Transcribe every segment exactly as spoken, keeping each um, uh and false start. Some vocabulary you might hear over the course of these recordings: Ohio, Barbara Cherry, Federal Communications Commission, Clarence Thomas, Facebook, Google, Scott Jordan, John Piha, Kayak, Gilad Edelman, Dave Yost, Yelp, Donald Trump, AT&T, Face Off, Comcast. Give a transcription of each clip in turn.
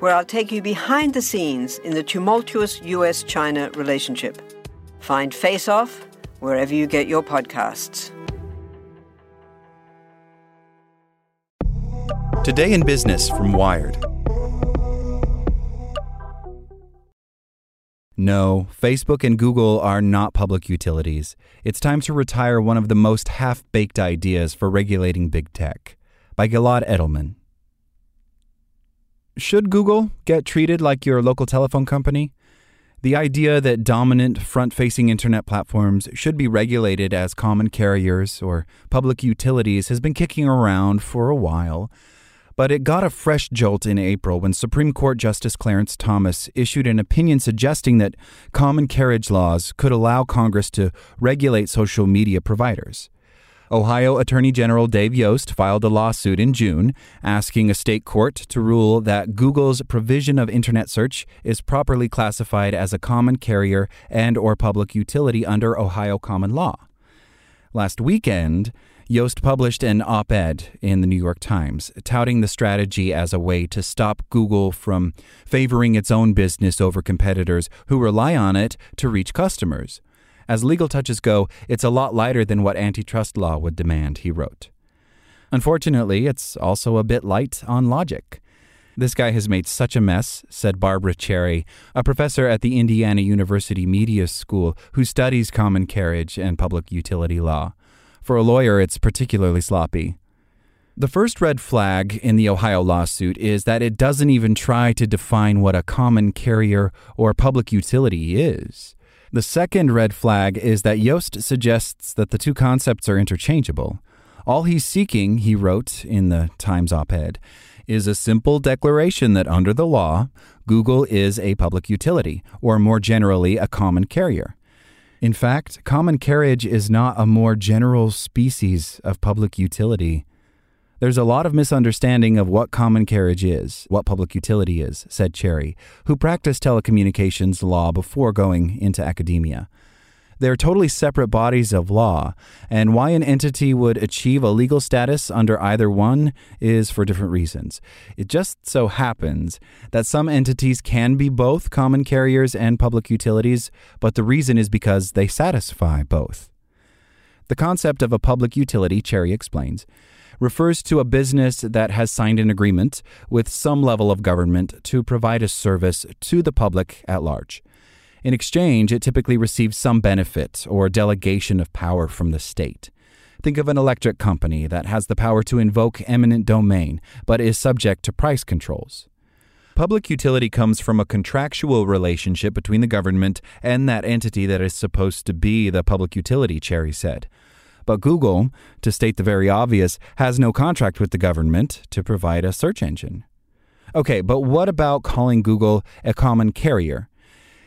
where I'll take you behind the scenes in the tumultuous U S China relationship. Find Face Off wherever you get your podcasts. Today in Business from Wired. No, Facebook and Google are not public utilities. It's time to retire one of the most half-baked ideas for regulating big tech, by Gilad Edelman. Should Google get treated like your local telephone company? The idea that dominant front-facing internet platforms should be regulated as common carriers or public utilities has been kicking around for a while. But it got a fresh jolt in April when Supreme Court Justice Clarence Thomas issued an opinion suggesting that common carriage laws could allow Congress to regulate social media providers. Ohio Attorney General Dave Yost filed a lawsuit in June asking a state court to rule that Google's provision of internet search is properly classified as a common carrier and or public utility under Ohio common law. Last weekend, Yost published an op-ed in The New York Times, touting the strategy as a way to stop Google from favoring its own business over competitors who rely on it to reach customers. As legal touches go, it's a lot lighter than what antitrust law would demand, he wrote. Unfortunately, it's also a bit light on logic. This guy has made such a mess, said Barbara Cherry, a professor at the Indiana University Media School who studies common carriage and public utility law. For a lawyer, it's particularly sloppy. The first red flag in the Ohio lawsuit is that it doesn't even try to define what a common carrier or public utility is. The second red flag is that Yost suggests that the two concepts are interchangeable. All he's seeking, he wrote in the Times op-ed, is a simple declaration that under the law, Google is a public utility, or more generally, a common carrier. In fact, common carriage is not a more general species of public utility. There's a lot of misunderstanding of what common carriage is, what public utility is, said Cherry, who practiced telecommunications law before going into academia. They're totally separate bodies of law, and why an entity would achieve a legal status under either one is for different reasons. It just so happens that some entities can be both common carriers and public utilities, but the reason is because they satisfy both. The concept of a public utility, Cherry explains, refers to a business that has signed an agreement with some level of government to provide a service to the public at large. In exchange, it typically receives some benefit or delegation of power from the state. Think of an electric company that has the power to invoke eminent domain, but is subject to price controls. Public utility comes from a contractual relationship between the government and that entity that is supposed to be the public utility, Cherry said. But Google, to state the very obvious, has no contract with the government to provide a search engine. Okay, but what about calling Google a common carrier?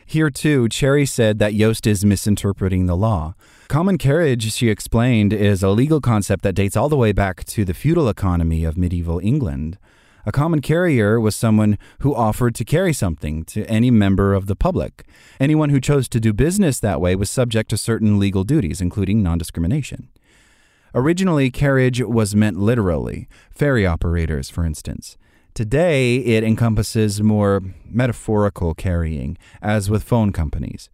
Here, too, Cherry said that Yost is misinterpreting the law. Common carriage, she explained, is a legal concept that dates all the way back to the feudal economy of medieval England. A common carrier was someone who offered to carry something to any member of the public. Anyone who chose to do business that way was subject to certain legal duties, including non-discrimination. Originally, carriage was meant literally, ferry operators, for instance. Today, it encompasses more metaphorical carrying, as with phone companies.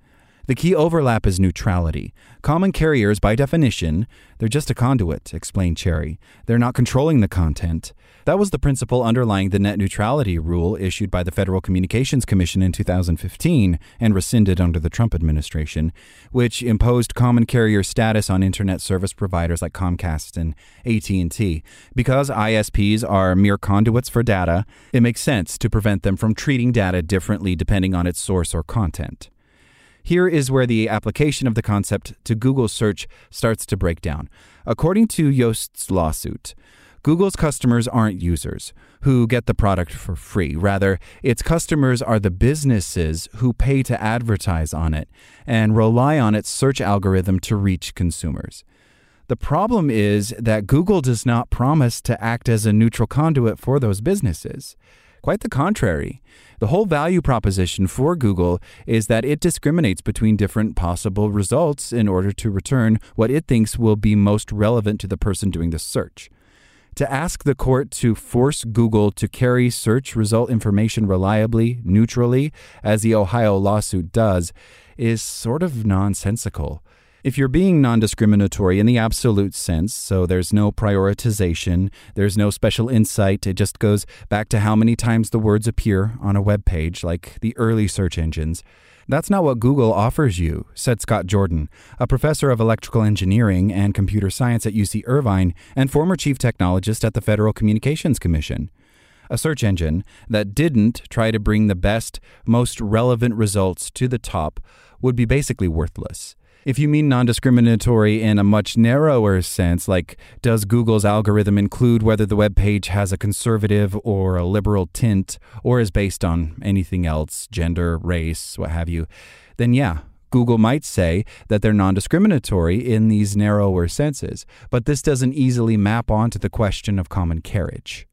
The key overlap is neutrality. Common carriers, by definition, they're just a conduit, explained Cherry. They're not controlling the content. That was the principle underlying the net neutrality rule issued by the Federal Communications Commission in two thousand fifteen and rescinded under the Trump administration, which imposed common carrier status on internet service providers like Comcast and A T and T. Because I S Ps are mere conduits for data, it makes sense to prevent them from treating data differently depending on its source or content. Here is where the application of the concept to Google search starts to break down. According to Yost's lawsuit, Google's customers aren't users who get the product for free. Rather, its customers are the businesses who pay to advertise on it and rely on its search algorithm to reach consumers. The problem is that Google does not promise to act as a neutral conduit for those businesses. Quite the contrary. The whole value proposition for Google is that it discriminates between different possible results in order to return what it thinks will be most relevant to the person doing the search. To ask the court to force Google to carry search result information reliably, neutrally, as the Ohio lawsuit does, is sort of nonsensical. If you're being non-discriminatory in the absolute sense, so there's no prioritization, there's no special insight, it just goes back to how many times the words appear on a web page, like the early search engines. That's not what Google offers you, said Scott Jordan, a professor of electrical engineering and computer science at U C Irvine and former chief technologist at the Federal Communications Commission. A search engine that didn't try to bring the best, most relevant results to the top would be basically worthless. If you mean non-discriminatory in a much narrower sense, like does Google's algorithm include whether the web page has a conservative or a liberal tint or is based on anything else, gender, race, what have you, then yeah, Google might say that they're non-discriminatory in these narrower senses, but this doesn't easily map onto the question of common carriage.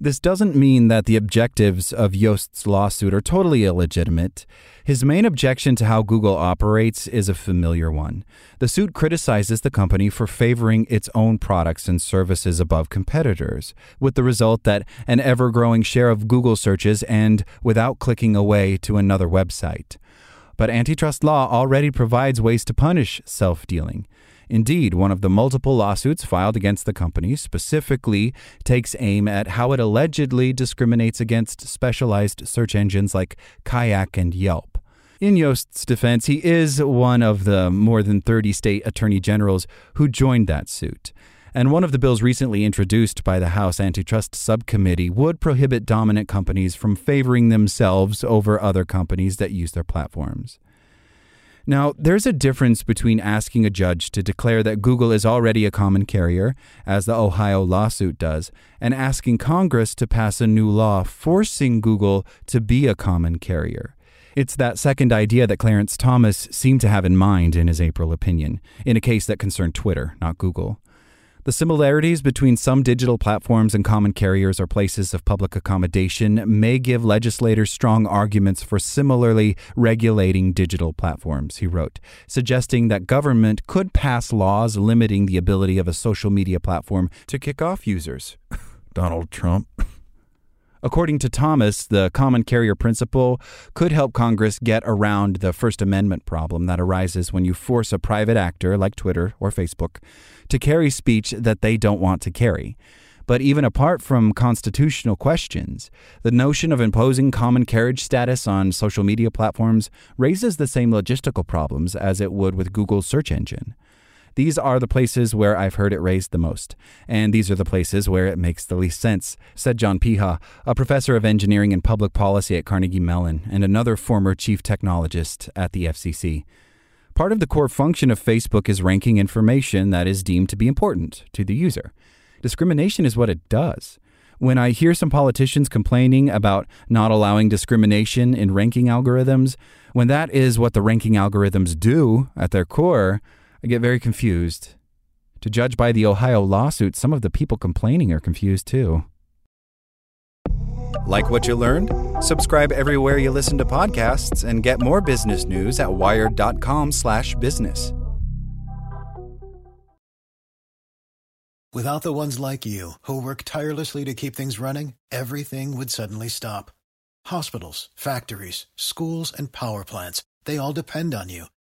This doesn't mean that the objectives of Yost's lawsuit are totally illegitimate. His main objection to how Google operates is a familiar one. The suit criticizes the company for favoring its own products and services above competitors, with the result that an ever-growing share of Google searches end without clicking away to another website. But antitrust law already provides ways to punish self-dealing. Indeed, one of the multiple lawsuits filed against the company specifically takes aim at how it allegedly discriminates against specialized search engines like Kayak and Yelp. In Yost's defense, he is one of the more than thirty state attorney generals who joined that suit. And one of the bills recently introduced by the House Antitrust Subcommittee would prohibit dominant companies from favoring themselves over other companies that use their platforms. Now, there's a difference between asking a judge to declare that Google is already a common carrier, as the Ohio lawsuit does, and asking Congress to pass a new law forcing Google to be a common carrier. It's that second idea that Clarence Thomas seemed to have in mind in his April opinion, in a case that concerned Twitter, not Google. The similarities between some digital platforms and common carriers or places of public accommodation may give legislators strong arguments for similarly regulating digital platforms, he wrote, suggesting that government could pass laws limiting the ability of a social media platform to kick off users. Donald Trump. According to Thomas, the common carrier principle could help Congress get around the First Amendment problem that arises when you force a private actor like Twitter or Facebook to carry speech that they don't want to carry. But even apart from constitutional questions, the notion of imposing common carriage status on social media platforms raises the same logistical problems as it would with Google's search engine. These are the places where I've heard it raised the most, and these are the places where it makes the least sense, said John Piha, a professor of engineering and public policy at Carnegie Mellon and another former chief technologist at the F C C. Part of the core function of Facebook is ranking information that is deemed to be important to the user. Discrimination is what it does. When I hear some politicians complaining about not allowing discrimination in ranking algorithms, when that is what the ranking algorithms do at their core, I get very confused. To judge by the Ohio lawsuit, some of the people complaining are confused too. Like what you learned? Subscribe everywhere you listen to podcasts and get more business news at wired dot com slash business. Without the ones like you who work tirelessly to keep things running, everything would suddenly stop. Hospitals, factories, schools, and power plants, They all depend on you.